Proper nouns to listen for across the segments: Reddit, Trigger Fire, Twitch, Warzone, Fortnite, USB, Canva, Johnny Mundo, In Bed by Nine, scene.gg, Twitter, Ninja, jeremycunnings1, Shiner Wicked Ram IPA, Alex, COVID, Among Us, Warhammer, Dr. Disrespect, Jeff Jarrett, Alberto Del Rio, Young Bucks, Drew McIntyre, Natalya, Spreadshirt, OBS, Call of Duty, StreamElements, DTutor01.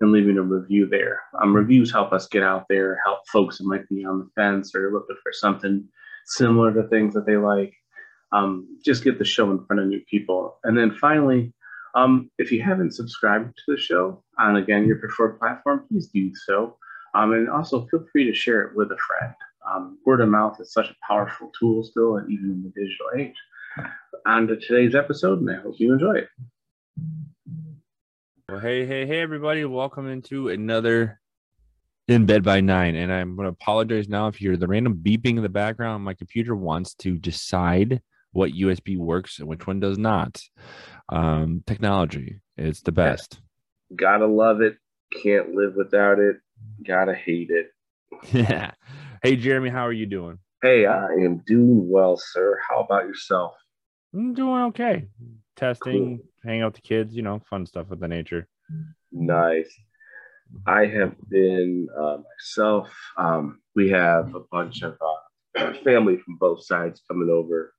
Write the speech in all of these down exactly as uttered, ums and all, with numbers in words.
and leaving a review there. Um, reviews help us get out there, help folks that might be on the fence or looking for something similar to things that they like. Um, just get the show in front of new people. And then finally, um, if you haven't subscribed to the show on, again, your preferred platform, please do so. Um, and also feel free to share it with a friend. Um, word of mouth is such a powerful tool still, and even in the digital age. On to today's episode, and I hope you enjoy it. Well, hey, hey, hey, everybody. Welcome into another In Bed by Nine. And I'm going to apologize now if you hear the random beeping in the background. My computer wants to decide what U S B works and which one does not. Um, technology is the best. Gotta love it. Can't live without it. Gotta hate it. Yeah. Hey, Jeremy, how are you doing? Hey, I am doing well, sir. How about yourself? I'm doing okay. Testing. Cool. Hang out with the kids, you know, fun stuff with the nature. Nice. I have been uh, myself. Um, we have a bunch of uh, family from both sides coming over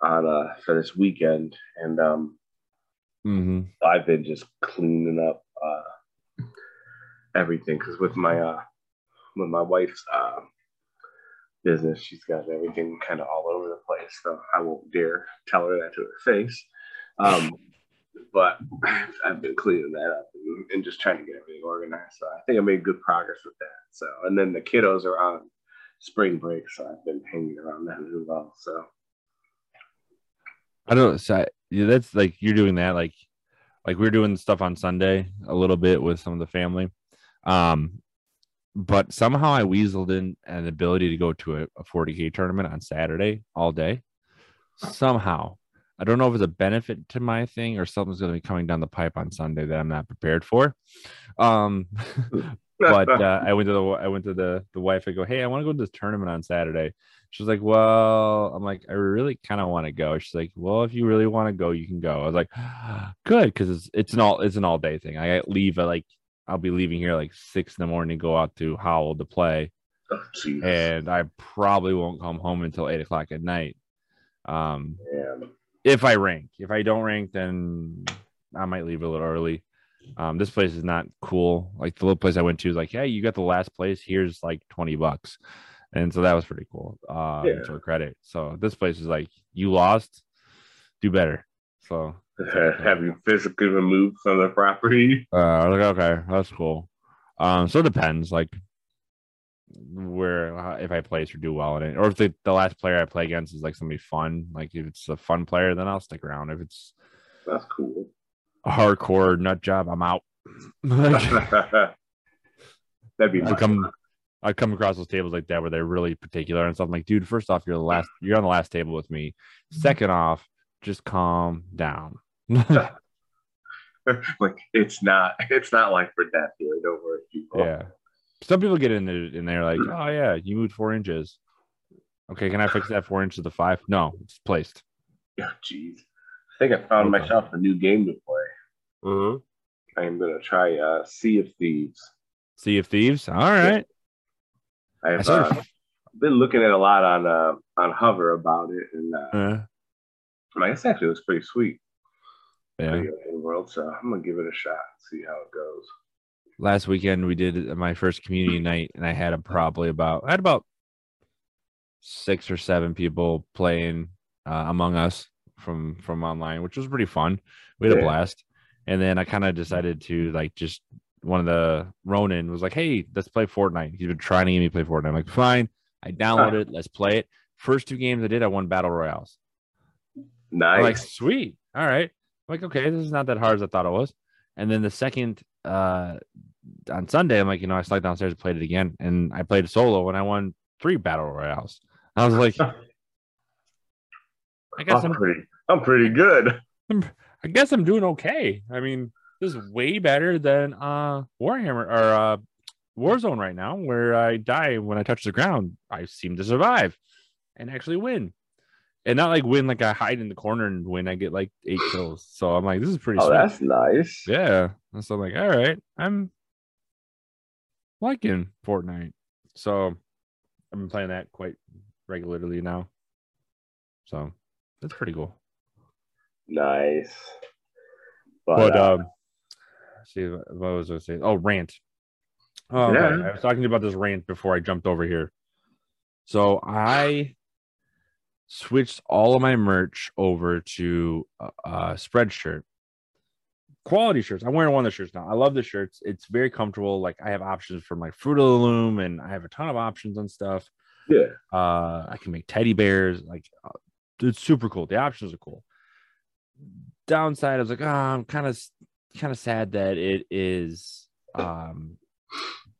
on uh, for this weekend, and um, mm-hmm. I've been just cleaning up uh, everything because with my uh, with my wife's uh, business, she's got everything kind of all over the place. So I won't dare tell her that to her face. Um, But I've been cleaning that up and just trying to get everything organized. So I think I made good progress with that. So, and then the kiddos are on spring break, so I've been hanging around that as well. So I don't. So I, yeah, that's like you're doing that. Like, like we're doing stuff on Sunday a little bit with some of the family. Um, but somehow I weaseled in an ability to go to a, a forty K tournament on Saturday all day. Somehow. I don't know if it's a benefit to my thing or something's going to be coming down the pipe on Sunday that I'm not prepared for. Um, but uh, I went to the I went to the the wife. I go, hey, I want to go to this tournament on Saturday. She's like, well, I'm like, I really kind of want to go. She's like, well, if you really want to go, you can go. I was like, ah, good, because it's it's an all it's an all day thing. I leave at like I'll be leaving here like six in the morning, go out to Howell to play, oh, and I probably won't come home until eight o'clock at night. Um, yeah. If I rank, if I don't rank, then I might leave a little early. Um, this place is not cool. Like the little place I went to is like, hey, you got the last place. Here's like twenty bucks. And so that was pretty cool. Uh, yeah. To her credit. So this place is like, you lost, do better. So have you physically removed from the property? Uh, I was like, okay, that's cool. Um, so it depends like where if I place or do well in it, or if the, the last player I play against is like somebody fun, like if it's a fun player, then I'll stick around. If it's that's cool, a hardcore nut job, I'm out. That'd be I come, I come across those tables like that where they're really particular and stuff. I'm like, dude, first off, you're the last, you're on the last table with me. Second off, just calm down. Like it's not, it's not like for death here. Don't worry, people. Yeah. Some people get in there and they're like, oh, yeah, you moved four inches. Okay, can I fix that four inches to five? No, it's placed. Oh, jeez. I think I found okay. myself a new game to play. Mm-hmm. I'm going to try uh, Sea of Thieves. Sea of Thieves? All right. Yeah. I've uh, of... been looking at a lot on uh, on Hover about it. And uh, yeah. I guess actually it was pretty sweet. Yeah. Pretty open world, so I'm going to give it a shot and see how it goes. Last weekend, we did my first community night, and I had a probably about I had about six or seven people playing uh, Among Us from from online, which was pretty fun. We had yeah. a blast, and then I kind of decided to like just one of the Ronin was like, "Hey, let's play Fortnite." He's been trying to get me to play Fortnite. I'm like, "Fine." I downloaded it. Let's play it. First two games I did, I won battle royales. Nice. I'm like, sweet. All right. I'm like, okay, this is not that hard as I thought it was. And then the second. uh on Sunday I'm like, you know, I slid downstairs and played it again, and I played solo and I won three battle royales. I was like, I guess I'm, I'm pretty I'm pretty good. I'm, I guess I'm doing okay. I mean, this is way better than uh Warhammer or uh Warzone right now, where I die when I touch the ground. I seem to survive and actually win, and not like win like I hide in the corner and win. I get like eight kills, so I'm like, this is pretty. Oh, sweet. That's nice. Yeah, and so I'm like, all right, I'm liking Fortnite, so I've been playing that quite regularly now. So that's pretty cool. Nice, but, but uh, um, see what was I saying? Oh, rant. Oh, yeah. I was talking to you about this rant before I jumped over here. So I switched all of my merch over to uh, Spreadshirt. Quality shirts. I'm wearing one of the shirts now. I love the shirts. It's very comfortable. Like I have options from like Fruit of the Loom, and I have a ton of options on stuff. Yeah. Uh, I can make teddy bears. Like it's super cool. The options are cool. Downside, I was like, oh, I'm kind of kind of sad that it is. Um,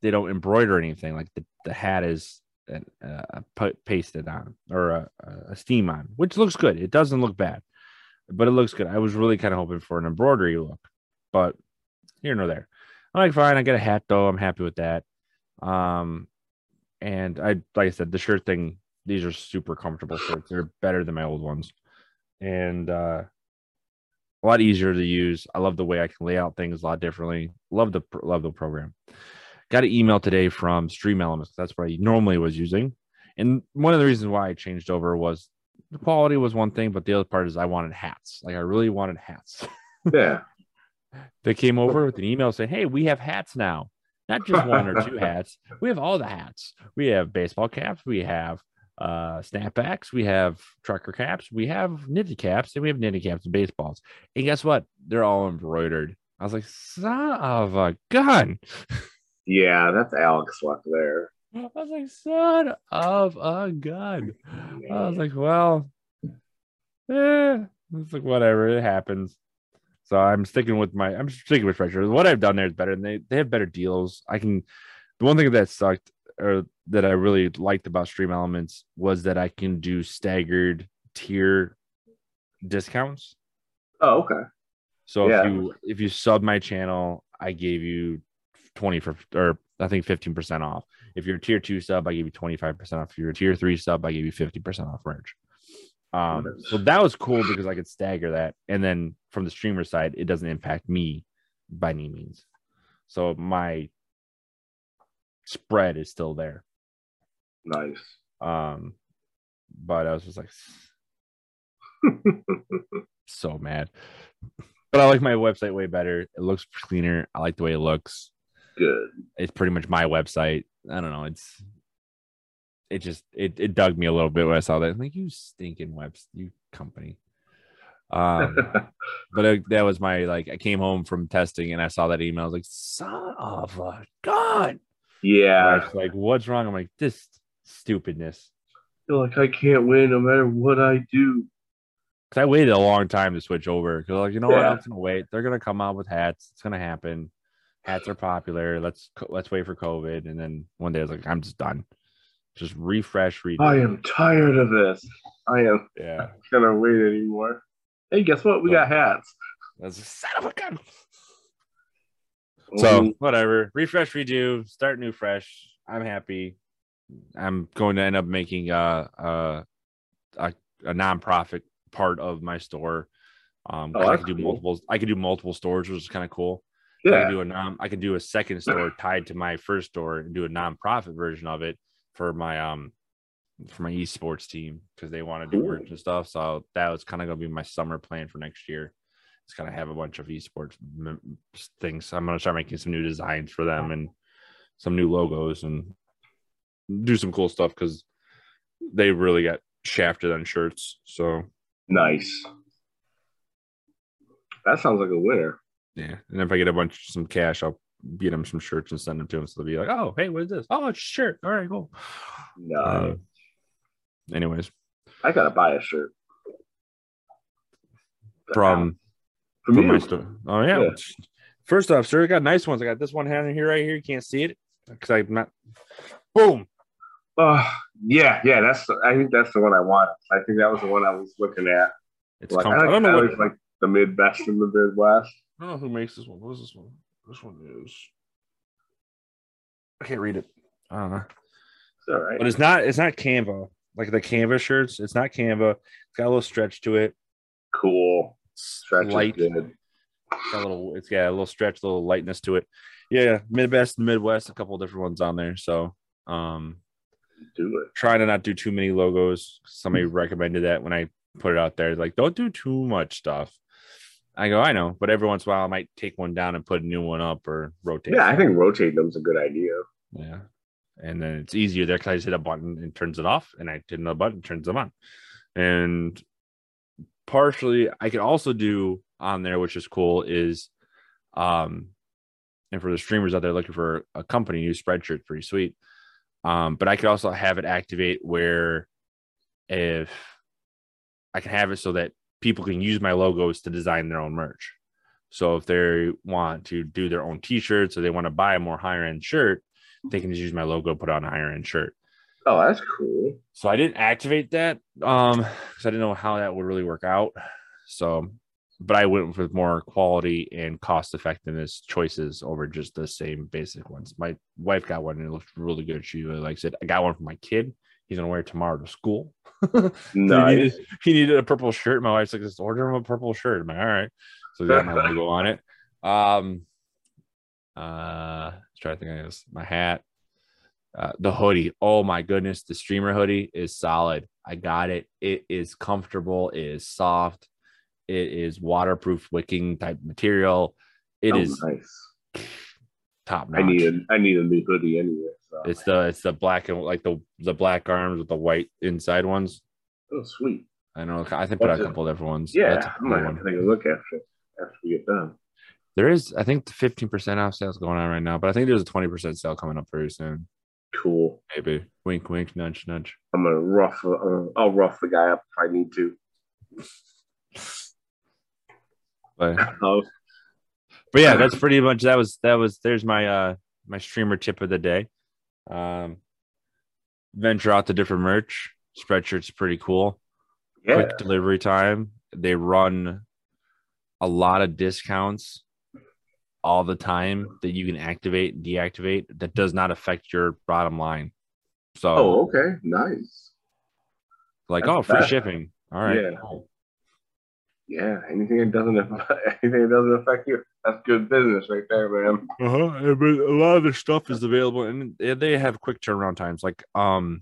they don't embroider anything. Like the, the hat is uh, pasted on or a, a steam on, which looks good. It doesn't look bad, but it looks good. I was really kind of hoping for an embroidery look, but here nor there. I'm like, fine. I got a hat though. I'm happy with that. Um, and I, like I said, the shirt thing, these are super comfortable shirts. They're better than my old ones. And, uh, a lot easier to use. I love the way I can lay out things a lot differently. Love the love the program. Got an email today from StreamElements. That's what I normally was using. And one of the reasons why I changed over was the quality was one thing, but the other part is I wanted hats. Like I really wanted hats. Yeah. They came over with an email saying, hey, we have hats now. Not just one or two hats. We have all the hats. We have baseball caps. We have Uh, snapbacks, we have trucker caps, we have knitted caps, and we have knitted caps and baseballs. And guess what? They're all embroidered. I was like, son of a gun. Yeah, that's Alex left there. I was like, son of a gun. Yeah. I was like, well, eh, it's like whatever, it happens. So I'm sticking with my, I'm sticking with pressure. What I've done there is better, and they they have better deals. I can. The one thing that sucked, or that I really liked about StreamElements, was that I can do staggered tier discounts. Oh, okay. So yeah. if you if you sub my channel, I gave you twenty for, or I think fifteen percent off. If you're a tier two sub, I gave you twenty-five percent off. If you're a tier three sub, I gave you fifty percent off merch. Um, so that was cool because I could stagger that. And then from the streamer side, it doesn't impact me by any means. So my spread is still there. Nice. Um, but I was just like so mad. But I like my website way better. It looks cleaner. I like the way it looks. Good. It's pretty much my website. I don't know. It's it just it it dug me a little bit when I saw that. I'm like, you stinking webs, you company. Um, but it, that was my like. I came home from testing and I saw that email. I was like, son of a gun. Yeah, like what's wrong? I'm like, this stupidness. You're like, I can't win no matter what I do. Because I waited a long time to switch over. Because like, you know yeah. what? I'm gonna wait. They're gonna come out with hats. It's gonna happen. Hats are popular. Let's let's wait for COVID. And then one day I was like, I'm just done. Just refresh. Redo. I am tired of this. I am. Yeah. Not gonna wait anymore. Hey, guess what? We so, got hats. That's a son of a gun. So whatever, refresh, redo, start new, fresh. I'm happy. I'm going to end up making a a, a, a nonprofit part of my store. Um, oh, I can do cool. multiple. I can do multiple stores, which is kind of cool. Yeah. I can do a non. I can do a second store tied to my first store and do a nonprofit version of it for my um for my esports team because they want to do merch and stuff. So that was kind of going to be my summer plan for next year. Kind of have a bunch of esports things. I'm going to start making some new designs for them and some new logos and do some cool stuff because they really got shafted on shirts. So nice. That sounds like a winner. Yeah. And if I get a bunch of some cash, I'll get them some shirts and send them to them. So they'll be like, oh, hey, what is this? Oh, it's a shirt. All right, cool. No. Uh, anyways, I got to buy a shirt from. From my store. Oh yeah. yeah. First off, sir, I got nice ones. I got this one hand in here, right here. You can't see it because I'm not. Boom. Uh, yeah, yeah. That's. I think that's the one I wanted. I think that was the one I was looking at. It's like, I, like, I don't know. I what... like the mid best in the Midwest. I don't know who makes this one. What is this one? This one is. I can't read it. I don't know. It's all right. But it's not it's not Canva. Like the Canva shirts, it's not Canva. It's got a little stretch to it. Cool. Stretch light. Good. It's got a little it's got a little stretch, a little lightness to it. Yeah, Midwest and Midwest, a couple of different ones on there. So um do it. Trying to not do too many logos. Somebody recommended that when I put it out there. Like, don't do too much stuff. I go, I know, but every once in a while I might take one down and put a new one up or rotate. Yeah, something. I think rotating them is a good idea. Yeah. And then it's easier there because I just hit a button and turns it off, and I hit another button, turns them on. And partially, I could also do on there, which is cool, is um, and for the streamers out there looking for a company, new Spreadshirt, pretty sweet. Um, but I could also have it activate where if I can have it so that people can use my logos to design their own merch. So if they want to do their own t-shirts or they want to buy a more higher end shirt, they can just use my logo, put on a higher end shirt. Oh, that's cool. So I didn't activate that um, because I didn't know how that would really work out. So, but I went with more quality and cost effectiveness choices over just the same basic ones. My wife got one and it looks really good. She really likes it. I got one for my kid. He's going to wear it tomorrow to school. Nice. he, needed, he needed a purple shirt. My wife's like, just order him a purple shirt. I'm like, all right. So we got my logo on it. Um, uh, let's try to think of this. My hat. Uh, the hoodie. Oh, my goodness. The streamer hoodie is solid. I got it. It is comfortable. It is soft. It is waterproof wicking type material. It oh, is nice. Top notch. I need a, I need a new hoodie anyway. So. It's the it's the black and like the the black arms with the white inside ones. Oh, sweet! I know. I think put out a couple different ones. Yeah, that's a cool I'm gonna take a look after after we get done. There is, I think, the fifteen percent off sales going on right now, but I think there's a twenty percent sale coming up very soon. Cool. Maybe wink, wink, nudge, nudge. I'm gonna rough. Uh, I'll rough the guy up if I need to. But, oh. but yeah, that's pretty much that was that was. There's my uh my streamer tip of the day. Um, venture out to different merch. Spreadshirt's pretty cool. Yeah. Quick delivery time. They run a lot of discounts all the time that you can activate and deactivate. That does not affect your bottom line. So, oh, okay, nice. Like, That's oh, free bad. shipping. All right. Yeah. Cool. Yeah, anything that doesn't anything that doesn't affect you, that's good business right there, man. Uh-huh. But a lot of their stuff is available, and they have quick turnaround times. Like, um,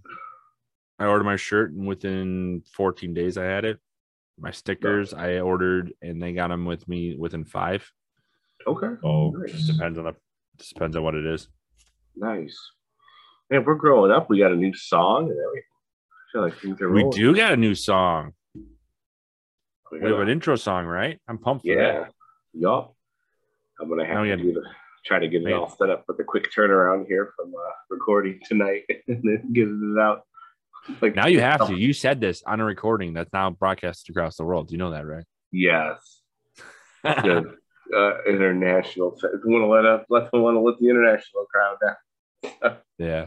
I ordered my shirt, and within fourteen days, I had it. My stickers, yeah. I ordered, and they got them with me within five. Okay. Oh, so nice. just depends on the just depends on what it is. Nice. Man, we're growing up. We got a new song, and everything. I feel like things are rolling. We do got a new song. We have an intro song, right? I'm pumped for yeah. that. Yup. I'm going to have oh, yeah. to do the, try to get it yeah. all set up with a quick turnaround here from uh, recording tonight and then get it out. Like, now you have oh. to. You said this on a recording that's now broadcast across the world. You know that, right? Yes. The, uh, international. Want to let up, let want to let the international crowd down. yeah.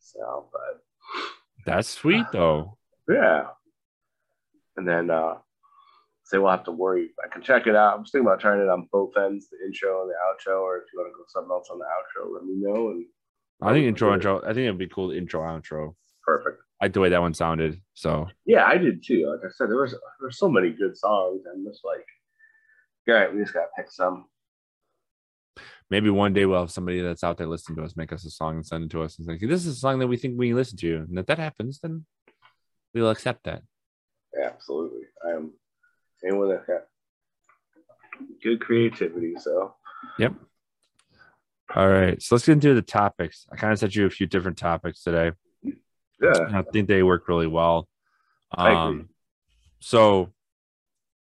So, but. That's sweet, though. Yeah. And then, uh, say we'll have to worry. I can check it out. I'm just thinking about trying it on both ends, the intro and the outro, or if you want to go something else on the outro, let me know. And I think intro, intro. I think it'd be cool. Intro, outro. Perfect. I like the way that one sounded. So yeah, I did too. Like I said, there was there were so many good songs, and just like, all right, we just gotta pick some. Maybe one day we'll have somebody that's out there listening to us make us a song and send it to us and say, "This is a song that we think we listen to," and if that happens, then we'll accept that. Absolutely. I am. Anyone that's got good creativity. So, yep. All right. So let's get into the topics. I kind of sent you a few different topics today. Yeah. I think they work really well. Um, I agree. So,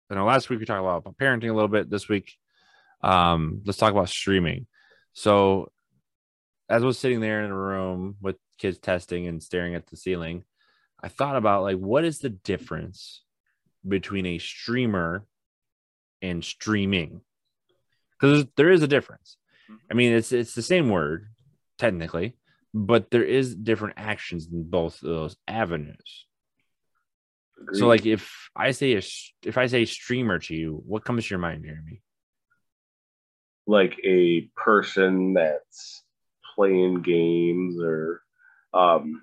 you know, last week we talked a lot about parenting a little bit. This week, um, let's talk about streaming. So, as I was sitting there in a room with kids testing and staring at the ceiling, I thought about, like, what is the difference between a streamer and streaming? Because there is a difference. I mean, it's it's the same word, technically, but there is different actions in both of those avenues. Agreed. So, like, if I say a, if I say streamer to you, what comes to your mind, Jeremy? Like a person that's playing games or um,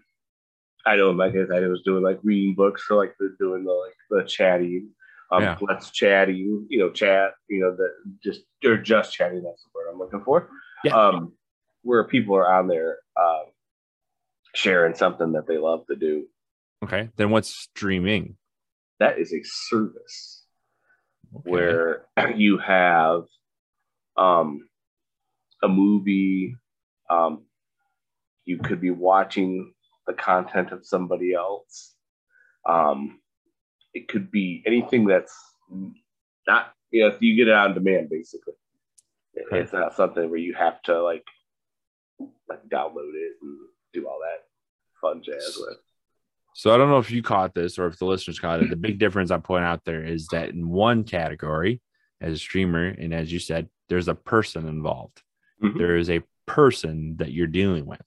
I know like I was doing like reading books or like the, doing the like the chatting, um, yeah. let's chatting, you know, chat, you know, that just or just chatting. That's the word I'm looking for. Yeah. Um, where people are on there uh, sharing something that they love to do. Okay, then what's streaming? That is a service okay. where you have um, a movie. Um, you could be watching the content of somebody else. Um, it could be anything that's not, you know, you get it on demand, basically. Okay. It's not something where you have to like, like download it and do all that fun jazz with. So I don't know if you caught this or if the listeners caught it. The big difference I point out there is that in one category, as a streamer, and as you said, there's a person involved. Mm-hmm. There is a person that you're dealing with.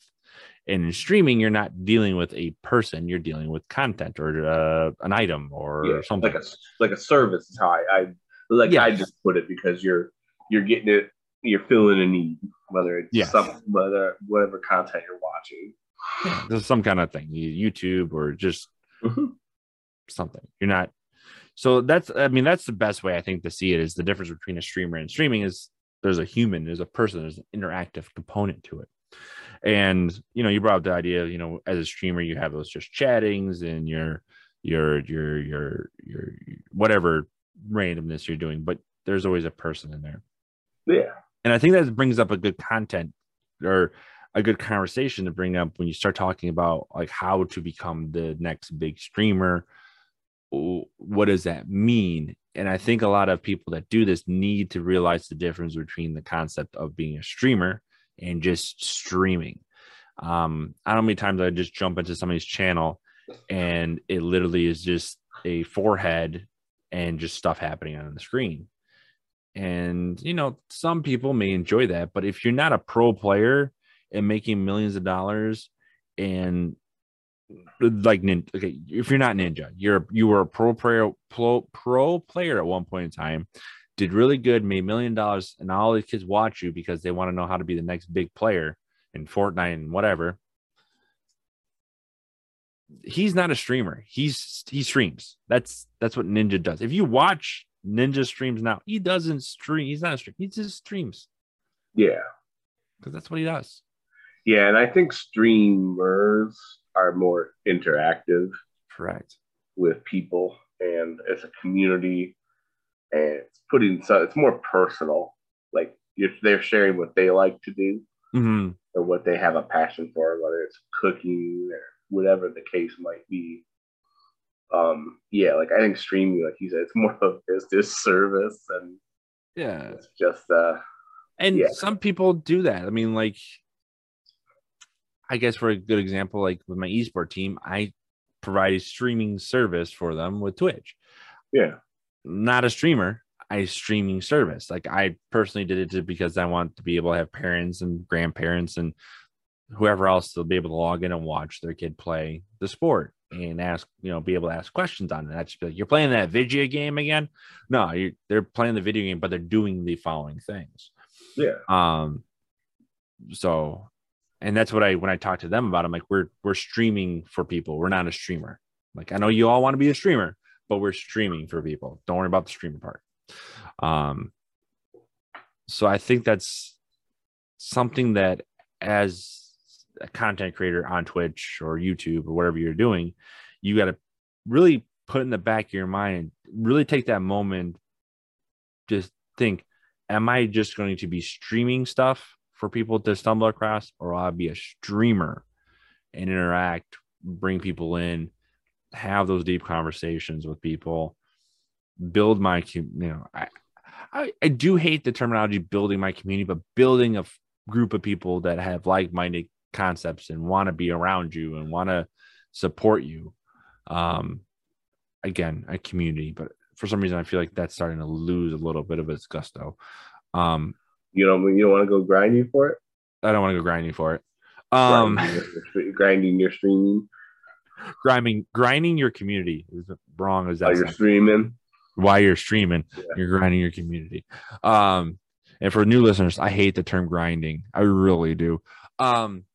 And in streaming, you're not dealing with a person. You're dealing with content or uh, an item or yeah, something. Like a, like a service is how I, I, like yes. I just put it because you're you're getting it. You're feeling a need, whether it's yes. some, whether whatever content you're watching. Yeah, there's some kind of thing, YouTube or just mm-hmm. something. You're not. So that's, I mean, that's the best way I think to see it is the difference between a streamer and streaming is there's a human, there's a person, there's an interactive component to it. And, you know, you brought up the idea of, you know, as a streamer, you have those just chattings and your, your, your, your, your, whatever randomness you're doing, but there's always a person in there. Yeah. And I think that brings up a good content or a good conversation to bring up when you start talking about like how to become the next big streamer. What does that mean? And I think a lot of people that do this need to realize the difference between the concept of being a streamer and just streaming. Um, I don't know how many times I just jump into somebody's channel and it literally is just a forehead and just stuff happening on the screen. And, you know, some people may enjoy that, but if you're not a pro player and making millions of dollars and like, okay, if you're not Ninja, you're, you were a pro player, pro, pro player at one point in time, did really good, made a million dollars and all the kids watch you because they want to know how to be the next big player in Fortnite and whatever. He's not a streamer. He's, he streams. That's, that's what Ninja does. If you watch Ninja streams now, he doesn't stream. He's not a stream. He just streams. Yeah. Because that's what he does. Yeah. And I think streamers are more interactive. Correct. With people and it's a community and it's putting, so it's more personal. Like if they're sharing what they like to do mm-hmm. or what they have a passion for, whether it's cooking or whatever the case might be. Um, yeah, like I think streaming, like you said, it's more of it's this service and yeah, it's just uh, and yeah. some people do that. I mean, like, I guess for a good example, like with my esports team, I provide a streaming service for them with Twitch. Yeah, not a streamer, I streaming service. Like, I personally did it because I want to be able to have parents and grandparents and whoever else to be able to log in and watch their kid play the sport. And ask, you know, be able to ask questions on that. Just be like, you're playing that video game again? No, you're, they're playing the video game, but they're doing the following things. Yeah. Um. So, and that's what I when I talk to them about. I'm like, we're we're streaming for people. We're not a streamer. Like, I know you all want to be a streamer, but we're streaming for people. Don't worry about the streamer part. Um. So I think that's something that as a content creator on Twitch or YouTube or whatever you're doing, you got to really put in the back of your mind, really take that moment, just think, am I just going to be streaming stuff for people to stumble across, or I'll be a streamer and interact, bring people in, have those deep conversations with people, build my, you know, I, I, I do hate the terminology building my community, but building a f- group of people that have like-minded concepts and want to be around you and want to support you. Um, again, a community, but for some reason I feel like that's starting to lose a little bit of its gusto. Um, you don't you don't want to go grinding for it? I don't want to go grinding for it. Um, grinding, grinding your streaming, grinding grinding your community is wrong as that. While you're streaming, while you're streaming, yeah. you're grinding your community. Um, and for new listeners, I hate the term grinding. I really do. Um,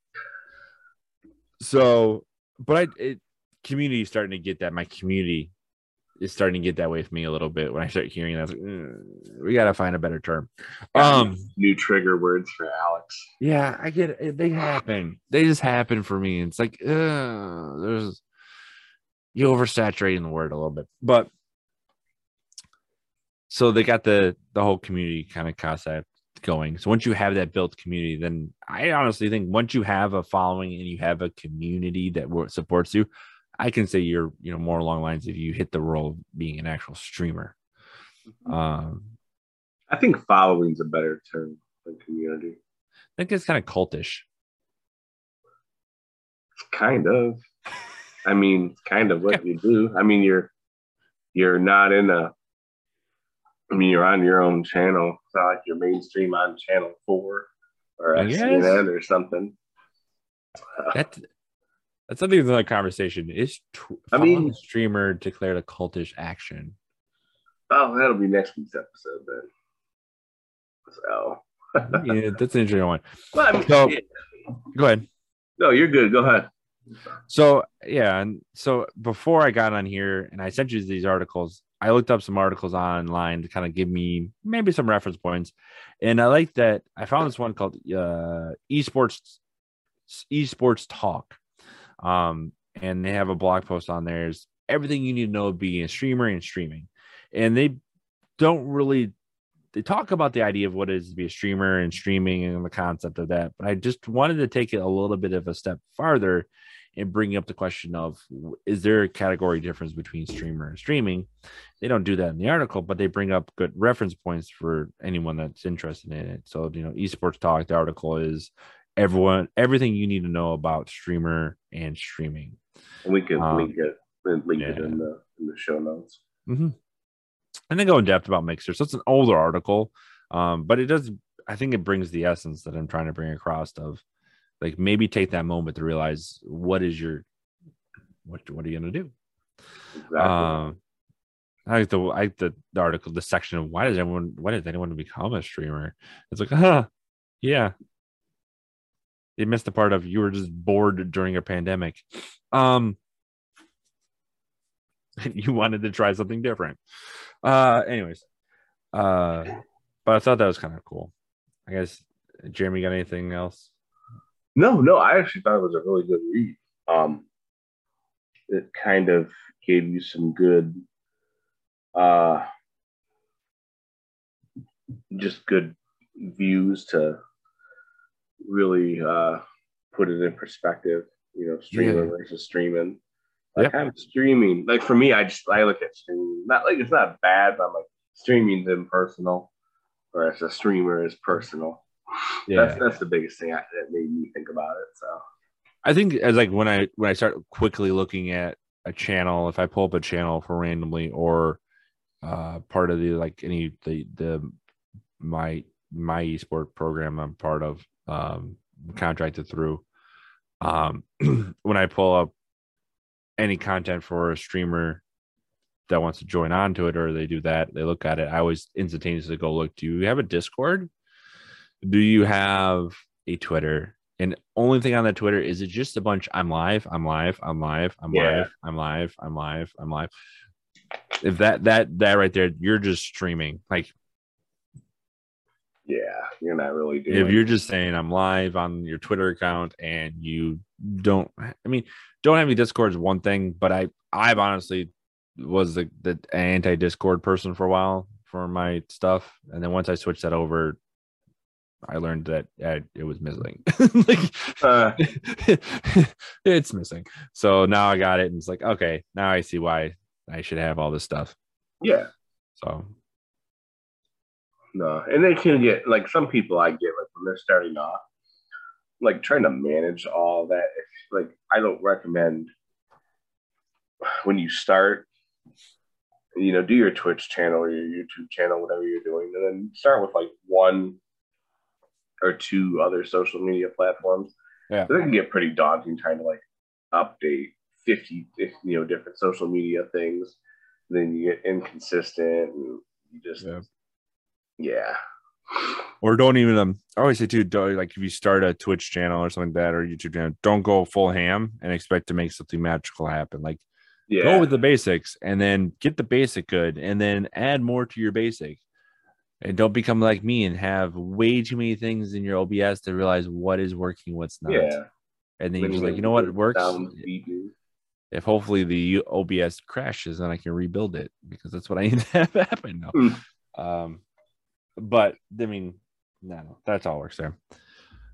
so, but I, it, community is starting to get that. My community is starting to get that way for me a little bit. When I start hearing that, I was like, mm, we got to find a better term. Um, new trigger words for Alex. Yeah, I get it. They happen. They just happen for me. It's like, uh, there's, you oversaturating the word a little bit, but so they got the, the whole community kind of concept going. So once you have that built community, then I honestly think once you have a following and you have a community that supports you, I can say you're, you know, more along the lines if you hit the role of being an actual streamer. Mm-hmm. Um, I think following's a better term than community. I think it's kind of cultish. Kind of. I mean, kind of what you do. I mean, you're you're not in a. I mean, you're on your own channel. It's not like you're mainstream on Channel Four or C N N or something. That that's something that's another conversation. Is tw- I mean, the streamer declared a cultish action? Oh, that'll be next week's episode then. So yeah, that's an interesting one. Well, I mean, so, yeah. Go ahead. No, you're good. Go ahead. So yeah, and so before I got on here and I sent you these articles, I looked up some articles online to kind of give me maybe some reference points, and I like that I found this one called uh, Esports Esports Talk, um, and they have a blog post on there. It's everything you need to know being a streamer and streaming, and they don't really they talk about the idea of what it is to be a streamer and streaming and the concept of that, but I just wanted to take it a little bit of a step farther and bring up the question of, is there a category difference between streamer and streaming? They don't do that in the article, but they bring up good reference points for anyone that's interested in it. So, you know, Esports Talk, the article is everyone, everything you need to know about streamer and streaming. We could um, link it, link yeah. it in, the, in the show notes. Mm-hmm. And they go in depth about Mixer. So it's an older article, um, but it does, I think it brings the essence that I'm trying to bring across of, like, maybe take that moment to realize what is your, what what are you going to do? Exactly. Um, I like the I like the, the article, the section of why does everyone, why did anyone become a streamer? It's like, huh, yeah. They missed the part of you were just bored during a pandemic. Um, you wanted to try something different. Uh, anyways, uh, but I thought that was kind of cool. I guess, Jeremy, got anything else? No, no, I actually thought it was a really good read. Um, it kind of gave you some good, uh, just good views to really uh, put it in perspective, you know, streamer yeah. versus streaming. Like, yep. I'm streaming. Like, for me, I just, I look at streaming. Not like it's not bad, but I'm like, streaming's impersonal, whereas a streamer is personal. Yeah, that's, that's the biggest thing I, that made me think about it. So I think as like when I when I start quickly looking at a channel, if I pull up a channel for randomly or uh, part of the like any the the my my eSport program I'm part of, um, contracted through, um, when I pull up any content for a streamer that wants to join on to it or they do that, they look at it, I always instantaneously go look, do you have a Discord? Do you have a Twitter? And only thing on that Twitter is it just a bunch, I'm live, I'm live, I'm live, I'm yeah. live, I'm live, I'm live, I'm live. If that that that right there, you're just streaming. Like, yeah, you're not really doing if you're just saying I'm live on your Twitter account and you don't I mean, don't have any Discord is one thing, but I I've honestly was the, the anti-Discord person for a while for my stuff. And then once I switched that over, I learned that I, it was missing. like, uh, it's missing. So now I got it, and it's like, okay, now I see why I should have all this stuff. Yeah. So. No, and they can get like some people I get like when they're starting off, like trying to manage all that. Like, I don't recommend when you start. You know, do your Twitch channel or your YouTube channel, whatever you're doing, and then start with like one or two other social media platforms. Yeah. So they can get pretty daunting trying to like update fifty, fifty, you know, different social media things. And then you get inconsistent and you just, yeah. yeah. Or don't even, um, I always say too, like if you start a Twitch channel or something like that, or YouTube channel, don't go full ham and expect to make something magical happen. Like, yeah. Go with the basics and then get the basic good and then add more to your basic. And don't become like me and have way too many things in your O B S to realize what is working, what's not. Yeah. And then you're just like, you know what, it works. If hopefully the O B S crashes, then I can rebuild it because that's what I need to have happen. No. Mm. Um, but I mean, no, no, that's all works there.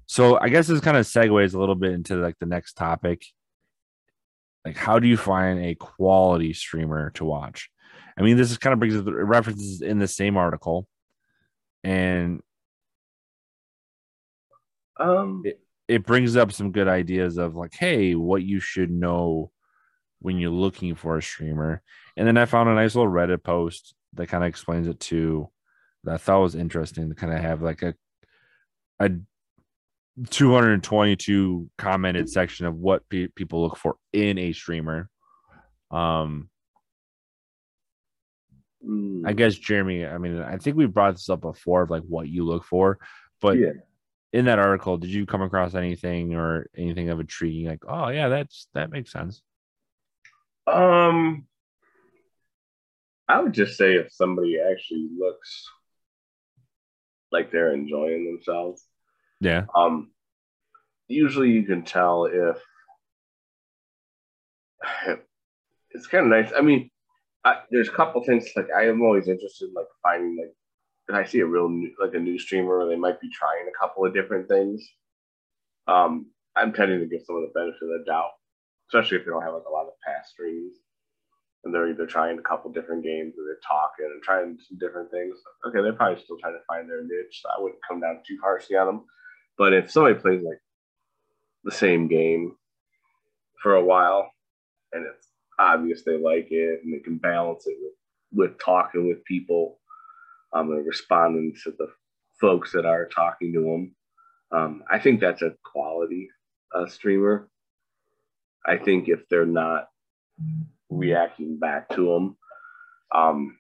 So I guess this kind of segues a little bit into like the next topic. Like, how do you find a quality streamer to watch? I mean, this is kind of brings up the references in the same article. And um, it, it brings up some good ideas of like, hey, what you should know when you're looking for a streamer. And then I found a nice little Reddit post that kind of explains it too. That I thought was interesting to kind of have like a a two hundred twenty-two commented section of what pe- people look for in a streamer. Um, I guess, Jeremy, I mean, I think we brought this up before of like what you look for, but yeah. In that article, did you come across anything or anything of intriguing? Like, oh yeah, that's, that makes sense. Um, I would just say if somebody actually looks like they're enjoying themselves. Yeah. Um, usually you can tell if, if it's kind of nice. I mean, I, there's a couple things like I am always interested in like finding like if I see a real new, like a new streamer or they might be trying a couple of different things. Um, I'm tending to give someone the benefit of the doubt, especially if they don't have like a lot of past streams and they're either trying a couple different games or they're talking and trying some different things. Okay, they're probably still trying to find their niche. So I wouldn't come down too harshly on them. But if somebody plays like the same game for a while and it's obvious they like it and they can balance it with, with talking with people um, and responding to the folks that are talking to them. Um, I think that's a quality uh, streamer. I think if they're not reacting back to them, um,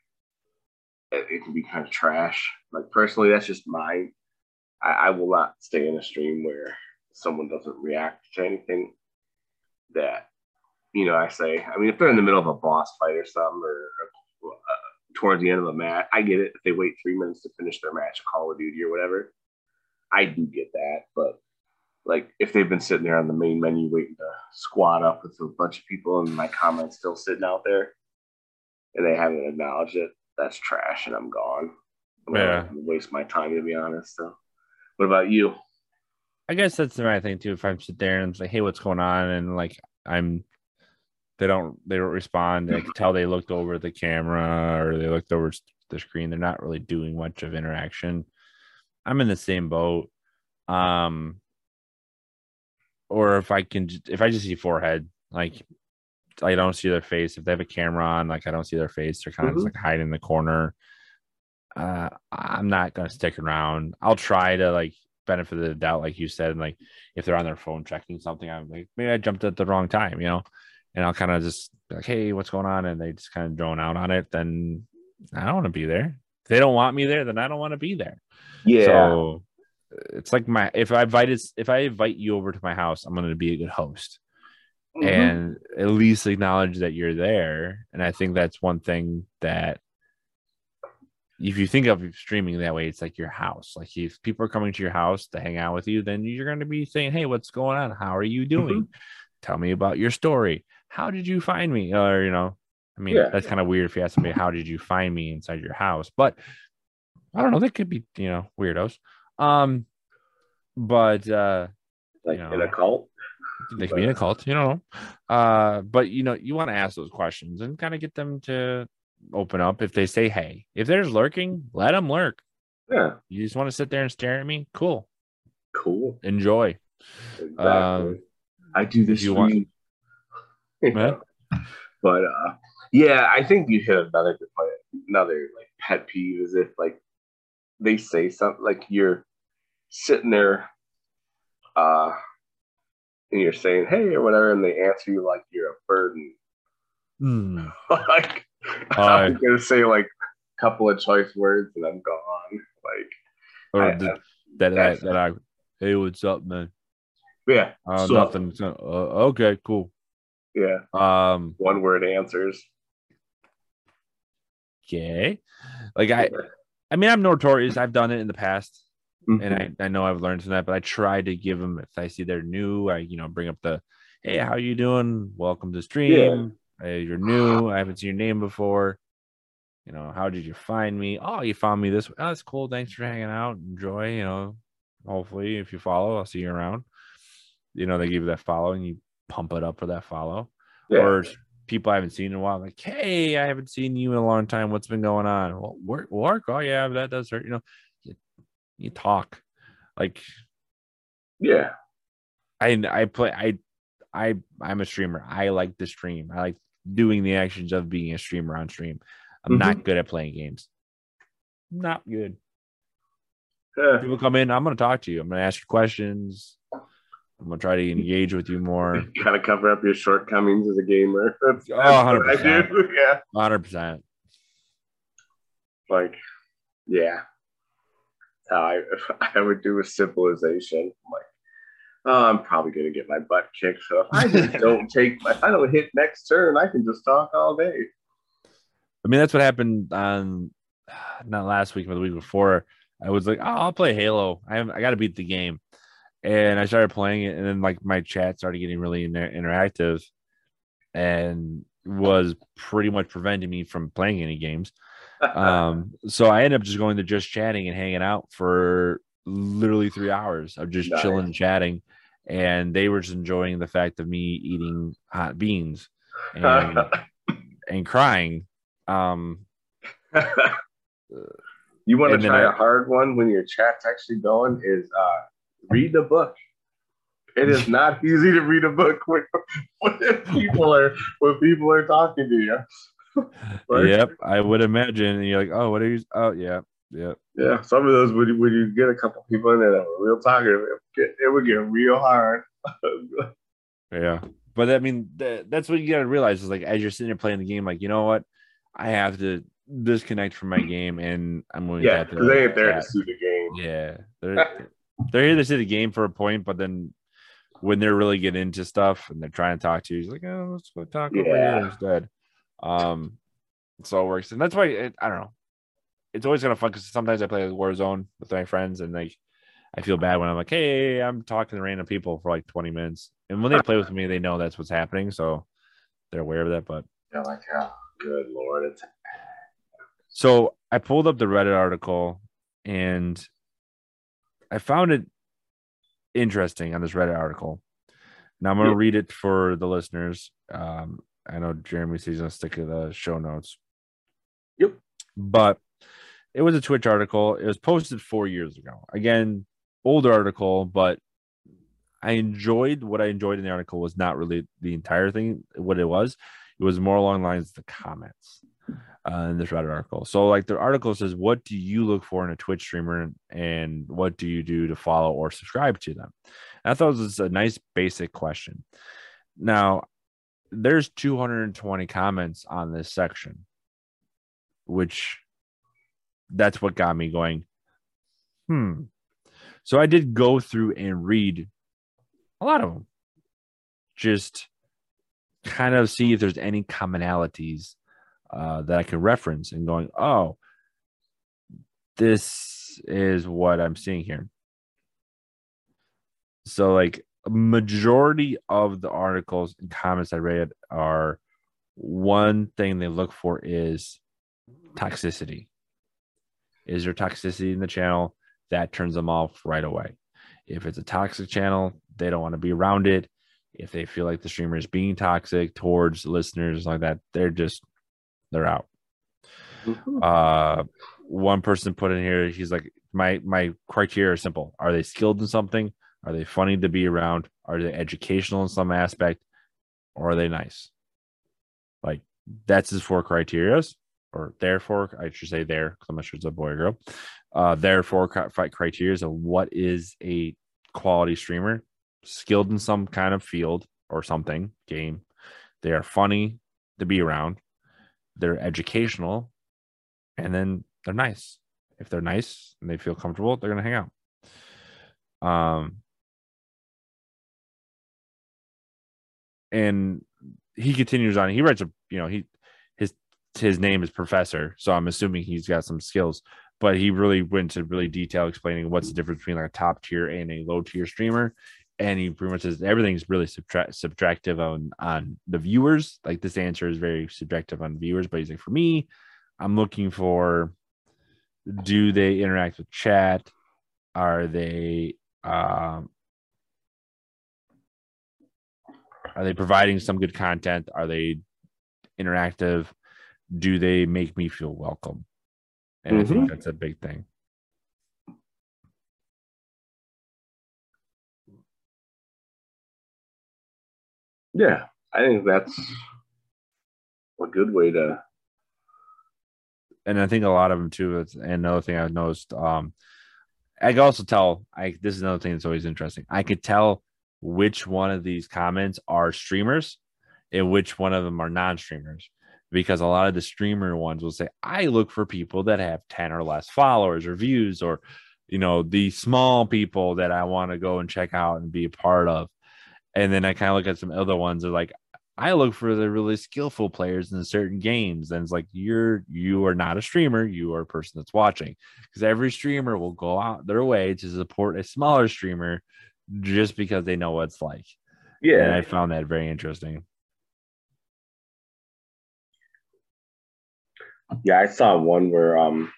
it, it can be kind of trash. Like personally, that's just mine. I, I will not stay in a stream where someone doesn't react to anything that, you know, I say, I mean, if they're in the middle of a boss fight or something, or uh, towards the end of a match, I get it. If they wait three minutes to finish their match of Call of Duty or whatever, I do get that. But like, if they've been sitting there on the main menu waiting to squat up with a bunch of people and my comment's still sitting out there and they haven't acknowledged it, that's trash and I'm gone. I'm yeah. going to waste my time, to be honest. So, what about you? I guess that's the right thing, too. If I'm sitting there and say, like, hey, what's going on? And like, I'm They don't. They don't respond. I can tell they looked over the camera or they looked over the screen. They're not really doing much of interaction. I'm in the same boat. Um, or if I can, if I just see forehead, like I don't see their face. If they have a camera on, like I don't see their face. They're kind of mm-hmm. just like hiding in the corner. Uh, I'm not gonna stick around. I'll try to like benefit of the doubt, like you said, and like if they're on their phone checking something, I'm like maybe I jumped at the wrong time, you know. And I'll kind of just be like, hey, what's going on? And they just kind of drone out on it. Then I don't want to be there. If they don't want me there, then I don't want to be there. Yeah. So it's like my if I invited if I invite you over to my house, I'm going to be a good host mm-hmm. and at least acknowledge that you're there. And I think that's one thing that if you think of streaming that way, it's like your house. Like if people are coming to your house to hang out with you, then you're going to be saying, hey, what's going on? How are you doing? Mm-hmm. Tell me about your story. How did you find me? Or, you know, I mean, yeah. That's kind of weird if you ask somebody, how did you find me inside your house? But I don't know. They could be, you know, weirdos. Um, But, uh, like you know, in a cult? They could be in a cult, you know. Uh, But, you know, you want to ask those questions and kind of get them to open up if they say, hey, if there's lurking, let them lurk. Yeah. You just want to sit there and stare at me? Cool. Cool. Enjoy. Exactly. Um, I do this you want you know. But uh yeah, I think you hit another good point. Another like pet peeve is if like they say something like you're sitting there uh and you're saying hey or whatever and they answer you like you're a burden. Mm. Like uh, I'm gonna say like a couple of choice words and I'm gone. Like Or I, the, uh, that, I, that I, hey, what's up, man? Yeah. Uh, so, nothing. Uh, okay, cool. Yeah. Um, one word answers. Okay. Like I, I mean, I'm notorious. I've done it in the past, mm-hmm. and I, I know I've learned from that. But I try to give them, if I see they're new, I you know bring up the, hey, how you doing? Welcome to stream. Yeah. Hey, you're new. I haven't seen your name before. You know, how did you find me? Oh, you found me this way. Oh, that's cool. Thanks for hanging out. Enjoy. You know, hopefully, if you follow, I'll see you around. You know, they give you that follow, and you pump it up for that follow. Yeah. Or people I haven't seen in a while, like, hey, I haven't seen you in a long time. What's been going on? Well, work, work. Oh, yeah, that does hurt. You know, you, you talk. Like, yeah. I, I play. I, I, I'm a streamer. I like the stream. I like doing the actions of being a streamer on stream. I'm mm-hmm. not good at playing games. Not good. Yeah. People come in, I'm going to talk to you. I'm going to ask you questions. I'm going to try to engage with you more. Kind of cover up your shortcomings as a gamer. That's, that's oh, one hundred percent. I do. Yeah. one hundred percent. Like, yeah. That's how I, I would do with Civilization. I'm like, oh, I'm probably going to get my butt kicked. So if I just don't take, if I don't hit next turn, I can just talk all day. I mean, that's what happened on not last week, but the week before. I was like, oh, I'll play Halo. I have, I got to beat the game. And I started playing it. And then like my chat started getting really inter- interactive and was pretty much preventing me from playing any games. Um, so I ended up just going to just chatting and hanging out for literally three hours of just nice. chilling and chatting. And they were just enjoying the fact of me eating hot beans and, and crying. Um, you want to try I, a hard one when your chat's actually going is uh, read the book. It is not easy to read a book when, when people are when people are talking to you. Right? Yep, I would imagine. And you're like, oh, what are you? Oh, yeah, yeah, yeah. Some of those would would you get a couple people in there that were real talkative? It, it would get real hard. Yeah, but I mean, that, that's what you gotta realize is like as you're sitting there playing the game, like you know what. I have to disconnect from my game, and I'm going yeah, to. Yeah, they ain't there to see the game. Yeah, they're they're here to see the game for a point, but then when they're really getting into stuff and they're trying to talk to you, he's like, "Oh, let's go talk yeah. over here instead." Um, so it works, and that's why it, I don't know. It's always kind of fun because sometimes I play Warzone with my friends, and like I feel bad when I'm like, "Hey, I'm talking to random people for like twenty minutes," and when they play with me, they know that's what's happening, so they're aware of that. But yeah, like yeah. Good Lord. It's... So I pulled up the Reddit article and I found it interesting on this Reddit article. Now I'm going to yeah. read it for the listeners. Um, I know Jeremy says he's going to stick to the show notes. Yep. But it was a Twitch article. It was posted four years ago. Again, older article, but I enjoyed what I enjoyed in the article was not really the entire thing, what it was. It was more along the lines of the comments uh, in this Reddit article. So, like, the article says, what do you look for in a Twitch streamer and what do you do to follow or subscribe to them? And I thought it was a nice basic question. Now, there's two hundred twenty comments on this section, which that's what got me going, hmm. So I did go through and read a lot of them. Just... kind of see if there's any commonalities uh, that I could reference and going, oh, this is what I'm seeing here. So like a majority of the articles and comments I read are one thing they look for is toxicity. Is there toxicity in the channel? That turns them off right away. If it's a toxic channel, they don't want to be around it. If they feel like the streamer is being toxic towards listeners like that, they're just, they're out. Mm-hmm. Uh, one person put in here, he's like, my my criteria are simple. Are they skilled in something? Are they funny to be around? Are they educational in some aspect? Or are they nice? Like, that's his four criteria, or therefore, I should say there, because I'm not sure it's a boy or girl. Uh, therefore, criteria of what is a quality streamer. Skilled in some kind of field or something game. They are funny to be around. They're educational. And then they're nice. If they're nice and they feel comfortable, they're going to hang out. Um, and he continues on. He writes a, you know, he his his name is Professor, so I'm assuming he's got some skills. But he really went to really detail explaining what's the difference between like a top tier and a low tier streamer. And he pretty much says everything's really subtract subtractive on, on the viewers. Like this answer is very subjective on viewers, but he's like, for me, I'm looking for, do they interact with chat? Are they, um, are they providing some good content? Are they interactive? Do they make me feel welcome? And mm-hmm. I think that's a big thing. Yeah, I think that's a good way to. And I think a lot of them too. That's another thing I've noticed. Um, I can also tell. I this is another thing that's always interesting. I could tell which one of these comments are streamers, and which one of them are non-streamers. Because a lot of the streamer ones will say, I look for people that have ten or less followers or views, or, you know, the small people that I want to go and check out and be a part of. And then I kind of look at some other ones that are like, I look for the really skillful players in certain games. And it's like, you're, you are not a streamer. You are a person that's watching, because every streamer will go out their way to support a smaller streamer just because they know what it's like. Yeah. And I found that very interesting. Yeah, I saw one where um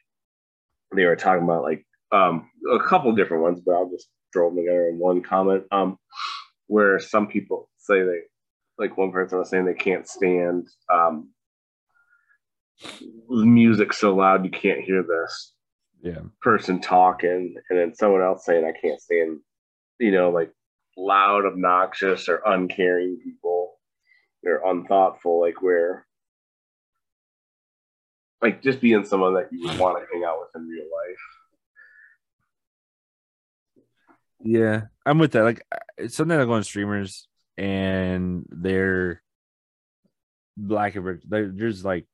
they were talking about like um a couple different ones, but I'll just throw them together in one comment. Um, where some people say they, like one person was saying they can't stand um music so loud you can't hear this yeah person talking, and then someone else saying I can't stand, you know, like loud, obnoxious, or uncaring people, or unthoughtful, like where. Like, just being someone that you would want to hang out with in real life. Yeah, I'm with that. Like, sometimes I go on streamers, and they're black and they're just like,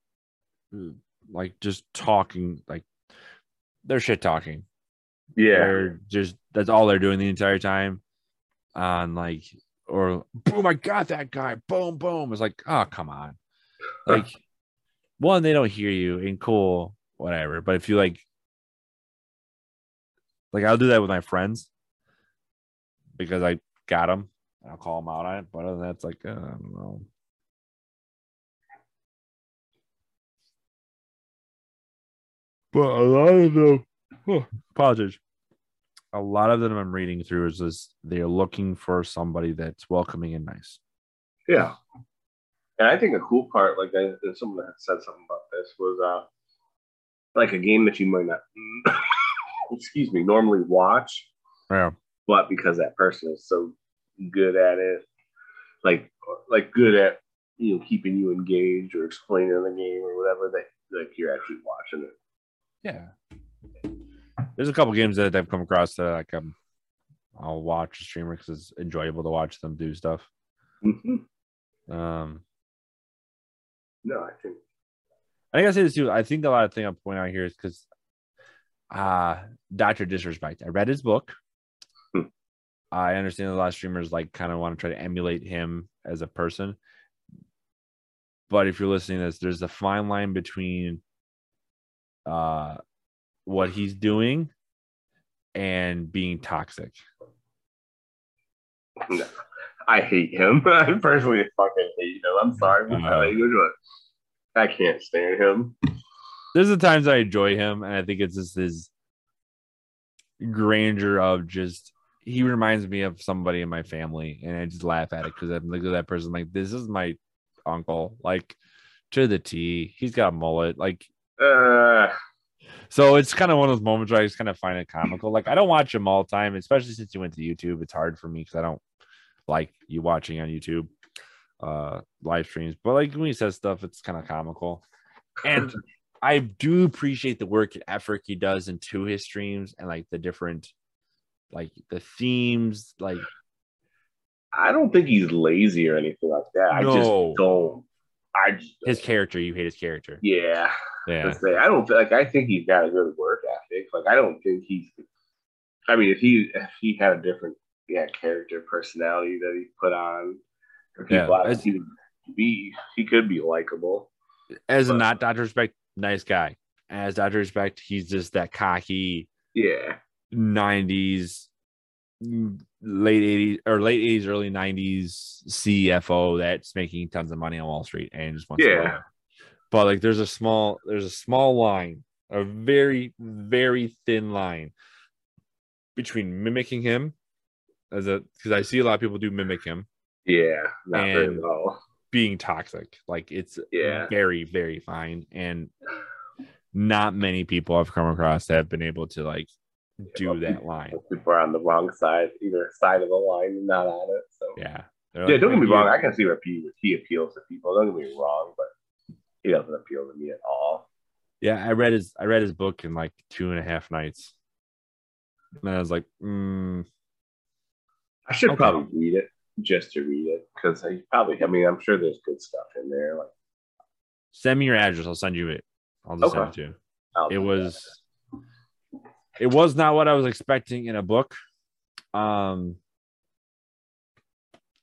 like just talking, like they're shit talking. Yeah, they're just that's all they're doing the entire time. On like, or boom, I got that guy. Boom, boom. It's like, oh, come on, like. One, they don't hear you, and cool, whatever. But if you like, like I'll do that with my friends because I got them. And I'll call them out on it. But other than that, it's like, uh, I don't know. But a lot of them, oh, apologies. A lot of them I'm reading through is this: they're looking for somebody that's welcoming and nice. Yeah. And I think a cool part, like I, someone that said something about this, was uh, like a game that you might not, excuse me, normally watch. Yeah. But because that person is so good at it, like like good at, you know, keeping you engaged or explaining the game or whatever, that like you're actually watching it. Yeah. There's a couple games that I've come across that like um, I'll watch a streamer because it's enjoyable to watch them do stuff. Mm-hmm. Um. No, I think I think I say this too. I think a lot of thing I'm pointing out here is because uh, Doctor Disrespect. I read his book. Hmm. I understand a lot of streamers like kind of want to try to emulate him as a person. But if you're listening to this, there's a fine line between uh, what he's doing and being toxic. No. I hate him. I personally fucking hate him. I'm sorry. Uh, but I can't stand him. There's the times I enjoy him, and I think it's just his grandeur of just, he reminds me of somebody in my family, and I just laugh at it because I'm looking at that person like, this is my uncle, like to the T. He's got a mullet. Like, uh, so it's kind of one of those moments where I just kind of find it comical. Like, I don't watch him all the time, especially since he went to YouTube. It's hard for me because I don't like you watching on YouTube uh live streams, but like when he says stuff, it's kind of comical. And I do appreciate the work and effort he does into his streams, and like the different, like the themes. Like, I don't think he's lazy or anything like that. No. I just don't. I just, his character, you hate his character. Yeah, yeah. I don't like. I think he's got a good work ethic. dick. Like, I don't think he's. I mean, if he if he had a different yeah character personality that he put on, or yeah, people, as, he would be he could be likable. As but, a not Doctor Disrespect, nice guy. As Doctor Disrespect, he's just that cocky. Yeah. nineties, late eighties or late eighties, early nineties C F O that's making tons of money on Wall Street and just wants yeah. to go. But like, there's a small, there's a small line, a very, very thin line between mimicking him, as a because I see a lot of people do mimic him. Yeah, not and very well. Being toxic, like it's yeah. very, very fine, and not many people I've come across have been able to like do yeah, that people, line. People are on the wrong side, either side of the line, not on it. So yeah, like, yeah. Don't get me wrong. I can see where he, he appeals to people. Don't get me wrong, but. He doesn't appeal to me at all. Yeah, I read his I read his book in like two and a half nights. And I was like, mm, I should okay. probably read it just to read it. Because I probably, I mean, I'm sure there's good stuff in there. Like, send me your address. I'll send you it. I'll just okay. send it to you. I'll it was that. It was not what I was expecting in a book. Um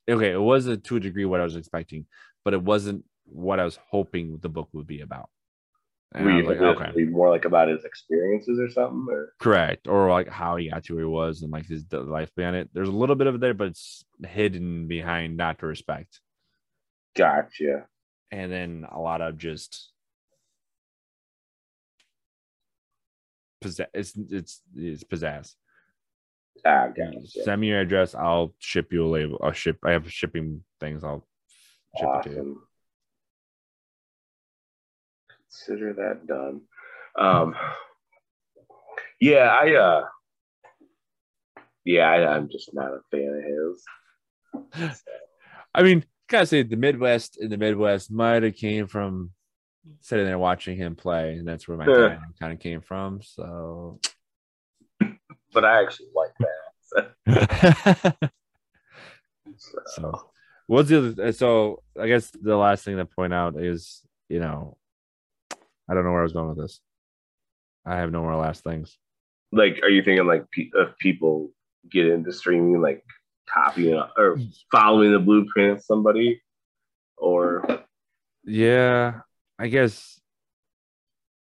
okay, it was a, to a degree what I was expecting, but it wasn't what I was hoping the book would be about. And were you like, okay. be more like about his experiences or something? Or? Correct. Or like how he got to where he was and like his life behind it. There's a little bit of it there, but it's hidden behind Doctor Disrespect. Gotcha. And then a lot of just pizza- it's, it's, it's pizzazz. Ah, gotcha. Send me your address. I'll ship you a label. I'll ship. I have shipping things. I'll ship awesome. it to you. Consider that done. Um, yeah, I. Uh, yeah, I, I'm just not a fan of his. So. I mean, gotta say the Midwest in the Midwest might have came from sitting there watching him play, and that's where my uh, time kind of came from. So, but I actually like that. So, so what's the other? So I guess the last thing to point out is, you know. I don't know where I was going with this. I have no more last things. Like, are you thinking like pe- if people get into streaming, like copying or following the blueprint of somebody, or? Yeah, I guess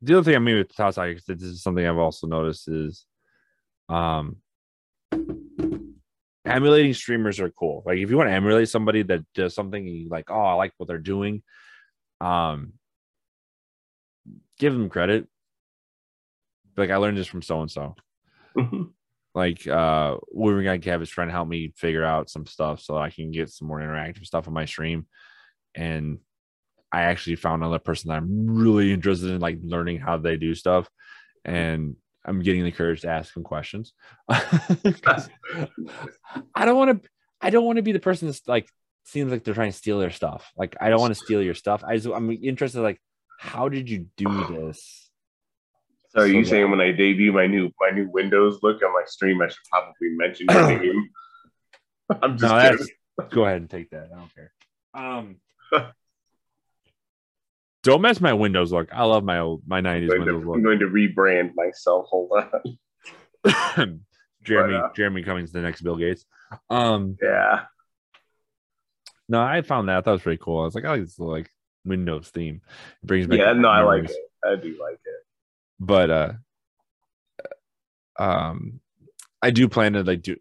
the other thing I mean with toss out because this is something I've also noticed is, um, emulating streamers are cool. Like, if you want to emulate somebody that does something, you like, oh, I like what they're doing, um. give them credit. Like, I learned this from so-and-so. Mm-hmm. Like, uh, we were going to have his friend help me figure out some stuff so I can get some more interactive stuff on my stream. And I actually found another person that I'm really interested in, like, learning how they do stuff. And I'm getting the courage to ask them questions. I don't want to, I don't want to be the person that's, like, seems like they're trying to steal their stuff. Like, I don't want to steal your stuff. I just, I'm interested, like, how did you do this? So are you so saying that, when I debut my new my new Windows look on my stream, I should probably mention your name? I'm just no, that's, go ahead and take that. I don't care. Um, don't mess my Windows look. I love my old my nineties Windows to, look. I'm going to rebrand myself. Hold on. Jeremy but, uh, Jeremy Cummings, the next Bill Gates. Um, yeah. No, I found that. I thought it was pretty cool. I was like, I like this like Windows theme. It brings me yeah no memories. I like it. I do like it, but uh um I do plan to like do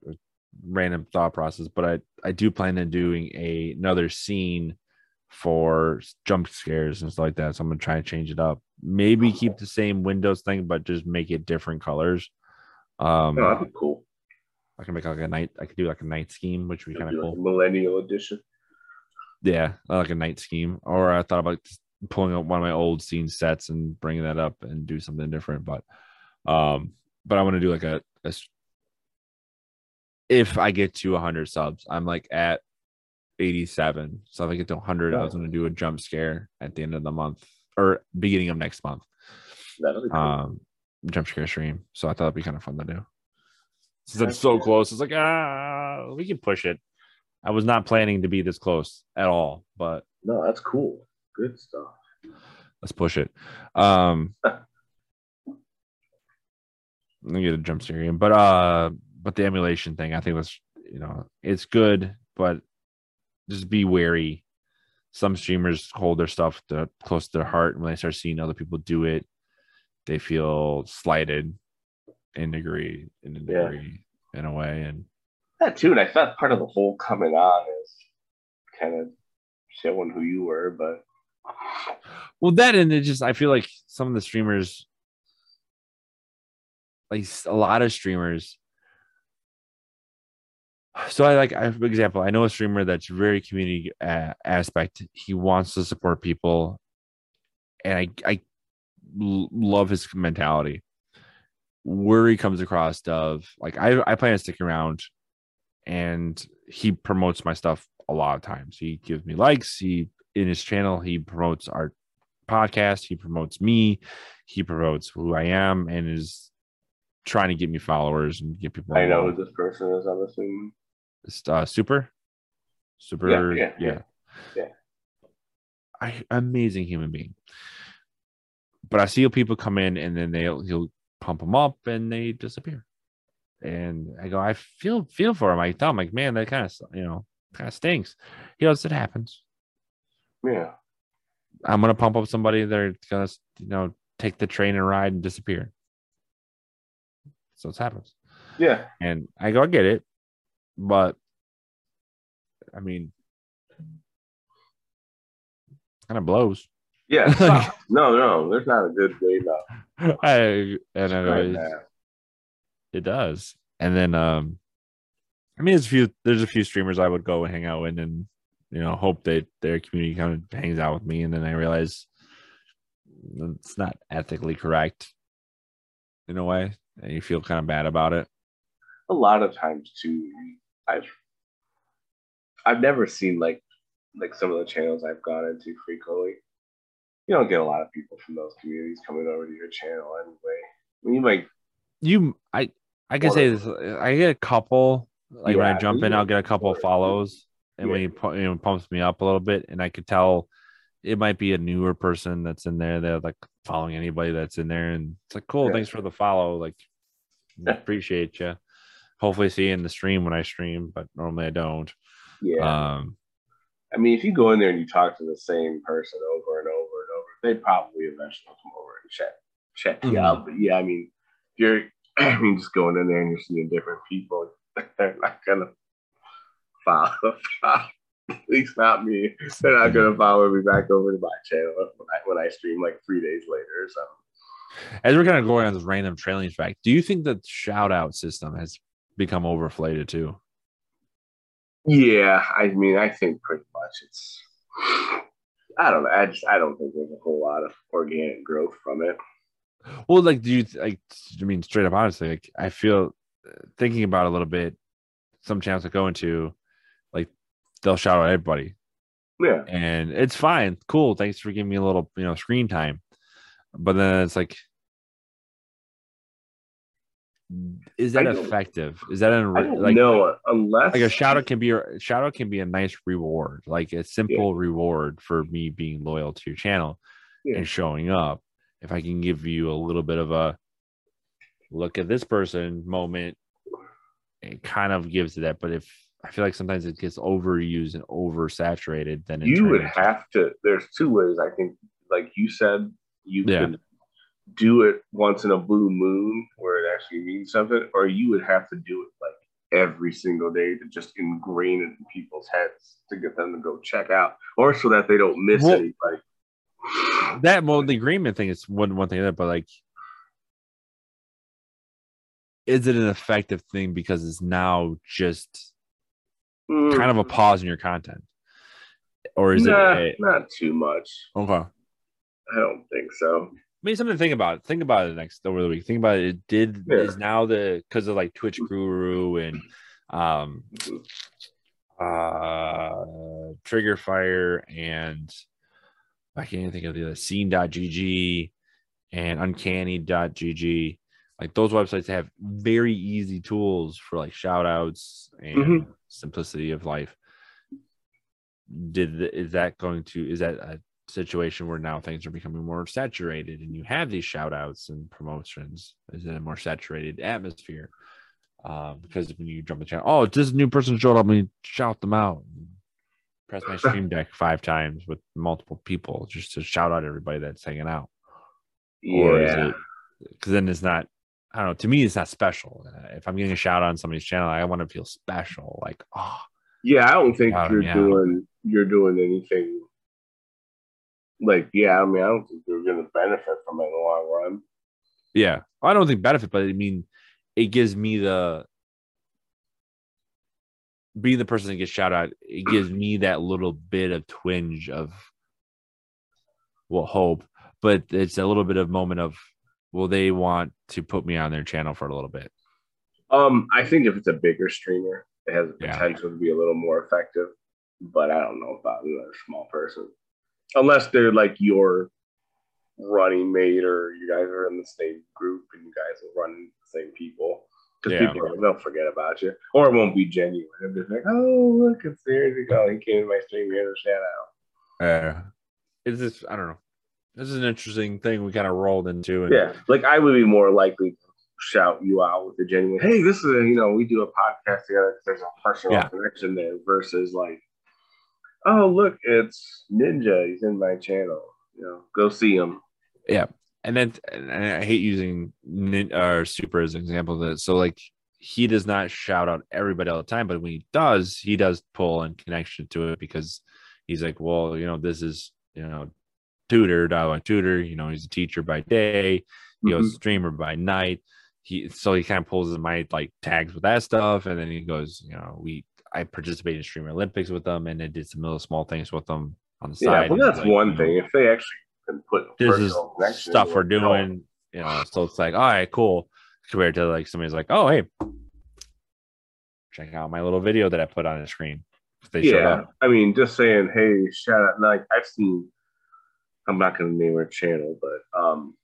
random thought process, but I I do plan on doing a another scene for jump scares and stuff like that, so I'm gonna try and change it up, maybe keep the same Windows thing but just make it different colors. um oh, that'd be cool. I can make like a night I could do like a night scheme, which would be kind of cool, like millennial edition. Yeah, like a night scheme. Or I thought about pulling up one of my old scene sets and bringing that up and do something different. But, um, but I want to do like a, a. If I get to one hundred subs, I'm like at eighty-seven. So if I get to one hundred, oh. I was going to do a jump scare at the end of the month or beginning of next month. That'll be cool. Um, jump scare stream. So I thought it'd be kind of fun to do. Since that's so close, it's like ah, we can push it. I was not planning to be this close at all, but no, that's cool. Good stuff. Let's push it. Um, Let me get a jump steering. But uh, but the emulation thing, I think that's, you know, it's good, but just be wary. Some streamers hold their stuff to, close to their heart, and when they start seeing other people do it, they feel slighted in degree in a degree yeah. in a way. And that too, and I thought part of the whole coming on is kind of showing who you were, but well, that, and it just, I feel like some of the streamers, like a lot of streamers. So I like, I, for example, I know a streamer that's very community uh, aspect. He wants to support people, and I, I l- love his mentality. Worry comes across of like, I, I plan on sticking around, and he promotes my stuff a lot of times. He gives me likes. He in his channel, he promotes our podcast. He promotes me. He promotes who I am, and is trying to get me followers and get people. I know who this person is. I'm assuming. It's uh, super, super, yeah, yeah, yeah. yeah. I, amazing human being. But I see people come in, and then they'll he'll pump them up, and they disappear. And I go, I feel feel for him. I tell him, like, man, that kind of you know kind of stinks. He goes, it happens. Yeah, I'm gonna pump up somebody. They're gonna you know take the train and ride and disappear. So it happens. Yeah, and I go, I get it. But I mean, kind of blows. Yeah. Like, no, no, there's not a good way about. I and I it does. And then um, I mean, there's a few. There's a few streamers I would go and hang out with, and you know, hope that their community kind of hangs out with me, and then I realize it's not ethically correct in a way, and you feel kind of bad about it. A lot of times too, I've I've never seen like like some of the channels I've gone into frequently. You don't get a lot of people from those communities coming over to your channel anyway. I mean, you might you I I can say this. I get a couple. Like yeah, when I jump in, I'll get a couple of follows, and yeah. when he you know, pumps me up a little bit, and I could tell it might be a newer person that's in there. They're like following anybody that's in there, and it's like, cool, yeah. thanks for the follow. Like, appreciate you. Hopefully see you in the stream when I stream, but normally I don't. Yeah. Um, I mean, if you go in there and you talk to the same person over and over and over, they probably eventually come over and check check you mm-hmm. out. But yeah, I mean, if you're I mean, just going in there and you're seeing different people, they're not gonna follow. follow at least not me. They're not gonna follow me back over to my channel when I, when I stream like three days later or something. As we're kind of going on this random trailing track, do you think the shout out system has become overflated too? Yeah, I mean, I think pretty much it's. I don't know. I just I don't think there's a whole lot of organic growth from it. Well, like, do you like? I mean, straight up, honestly, like, I feel thinking about it a little bit. Some channels I go into, like, they'll shout out everybody. Yeah, and it's fine, cool. Thanks for giving me a little, you know, screen time. But then it's like, is that effective? Is that an, like, no? Unless like a shout out can be a shout out can be a nice reward, like a simple yeah. reward for me being loyal to your channel yeah. and showing up. If I can give you a little bit of a look at this person moment, it kind of gives to that. But if I feel like sometimes it gets overused and oversaturated, then it you would into- have to. There's two ways. I think, like you said, you yeah. could do it once in a blue moon where it actually means something, or you would have to do it like every single day to just ingrain it in people's heads to get them to go check out, or so that they don't miss well, anybody. That well, the agreement thing is one one thing, but like, is it an effective thing because it's now just mm. kind of a pause in your content, or is nah, it a, not too much? Okay, I don't think so. I mean, something to think about. Think about it next over the week. Think about it. It did yeah. is now the because of like Twitch Guru and um uh Trigger Fire and I can't think of the other scene dot g g and uncanny dot g g. Like those websites have very easy tools for like shout outs and mm-hmm. simplicity of life. Did is that going to is that a situation where now things are becoming more saturated and you have these shout outs and promotions is in a more saturated atmosphere. Um, because when you jump the channel, oh, this new person showed up, and shout them out. Press my stream deck five times with multiple people just to shout out everybody that's hanging out. Yeah. Or is it, because then it's not, I don't know, to me, it's not special. If I'm getting a shout out on somebody's channel, I want to feel special. Like, oh. Yeah, I don't think you're doing, you're doing anything. Like, yeah, I mean, I don't think you're going to benefit from it in the long run. Yeah. I don't think benefit, but I mean, it gives me the, being the person that gets shout out, it gives me that little bit of twinge of, well, hope, but it's a little bit of moment of, will they want to put me on their channel for a little bit? Um, I think if it's a bigger streamer, it has the potential yeah. to be a little more effective, but I don't know about another small person. Unless they're like your running mate or you guys are in the same group and you guys are running the same people. Because yeah. people, they'll forget about you. Or it won't be genuine. They'll be like, oh, look, it's years ago. He came to my stream. Here's a shout out. Uh, it's just, I don't know. This is an interesting thing we kind of rolled into. And yeah, like I would be more likely to shout you out with the genuine, hey, this is, a, you know, we do a podcast together because there's a personal yeah. connection there versus like, oh, look, it's Ninja. He's in my channel. You know, go see him. Yeah. And then and I hate using Nin, or Super as an example of it. So, like, he does not shout out everybody all the time, but when he does, he does pull in connection to it because he's like, well, you know, this is, you know, Tutor, dialogue tutor, you know, he's a teacher by day, he goes mm-hmm. streamer by night. He so he kind of pulls his mind like tags with that stuff, and then he goes, you know, we I participated in Streamer Olympics with them, and I did some little small things with them on the yeah, side. Yeah, well, that's like, one thing. Know, if they actually can put this is stuff we're doing, you know, so it's like, all right, cool. Compared to like somebody's like, oh, hey, check out my little video that I put on the screen. If they yeah, showed up. I mean, just saying, hey, shout out. Like I've seen, I'm not going to name her channel, but um,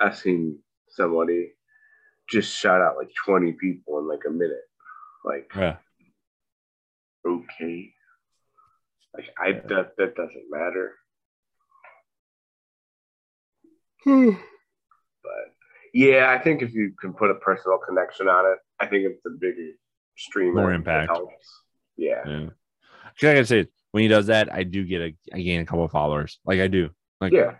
I've seen somebody just shout out like twenty people in like a minute, like. Yeah. Okay, like I yeah. that that doesn't matter. Hmm. But yeah, I think if you can put a personal connection on it, I think it's the bigger streamer, more impact. Helps. Yeah, yeah. Like I say, when he does that, I do get a I gain a couple of followers. Like I do. Like yeah,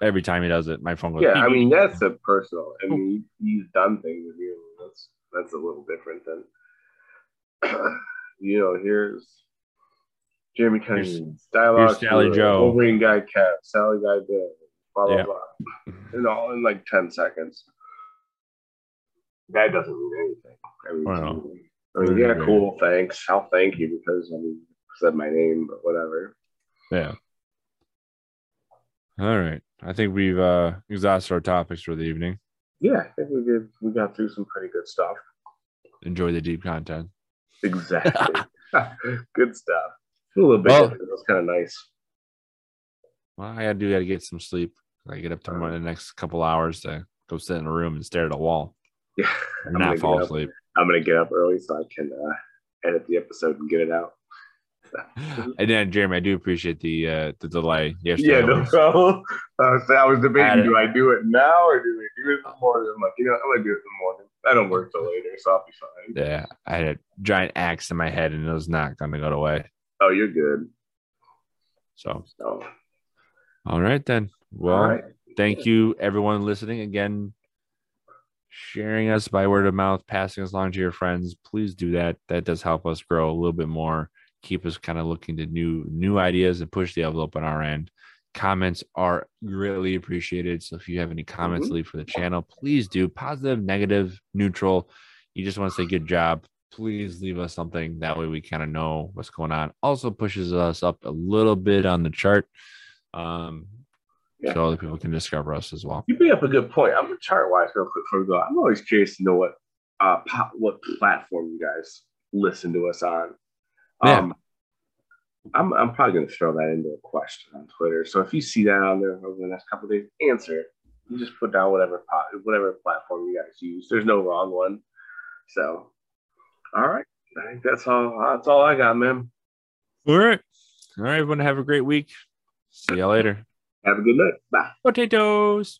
every time he does it, my phone goes. Yeah, I mean that's a personal. I mean he's done things with you. That's that's a little different than. You know, here's Jeremy Cunnings, dialogue, Sally Joe, Wolverine guy, Cap, Sally guy, Bill, blah blah yeah. blah, and all in like ten seconds. That doesn't mean anything. I mean, wow. I mean yeah, great. Cool, thanks. I'll thank you because I mean, said my name, but whatever. Yeah. All right, I think we've uh, exhausted our topics for the evening. Yeah, I think we did. We got through some pretty good stuff. Enjoy the deep content. Exactly. Good stuff. A little bit. Well, it was kind of nice. Well, I gotta do gotta get some sleep. I get up tomorrow in the next couple hours to go sit in a room and stare at a wall. Yeah, and not fall asleep. I'm gonna get up early so I can uh, edit the episode and get it out. And then, Jeremy, I do appreciate the uh, the delay. Yesterday yeah, no was, problem. Uh, so I was debating, do I do it now or do I do it in the morning? I'm like, you know, I'm going to do it in the morning. I don't work till later, so I'll be fine. Yeah, I had a giant axe in my head, and it was not going to go away. Oh, you're good. So, so. All right, then. Well, right. Thank yeah. you, everyone listening. Again, sharing us by word of mouth, passing us along to your friends. Please do that. That does help us grow a little bit more. Keep us kind of looking to new new ideas and push the envelope on our end. Comments are greatly appreciated. So if you have any comments mm-hmm. leave for the channel, please do. Positive, negative, neutral. You just want to say good job. Please leave us something. That way we kind of know what's going on. Also pushes us up a little bit on the chart. Um, yeah. So other people can discover us as well. You bring up a good point. I'm going to chart-wise real quick before we go. I'm always curious to know what uh, pop, what platform you guys listen to us on. Yeah. Um, I'm I'm probably going to throw that into a question on Twitter. So if you see that on there over the next couple of days, answer it. You just put down whatever pot, whatever platform you guys use. There's no wrong one. So, all right, I think that's all. That's all I got, man. All right, all right, everyone. Have a great week. See y'all later. Have a good night. Bye. Potatoes.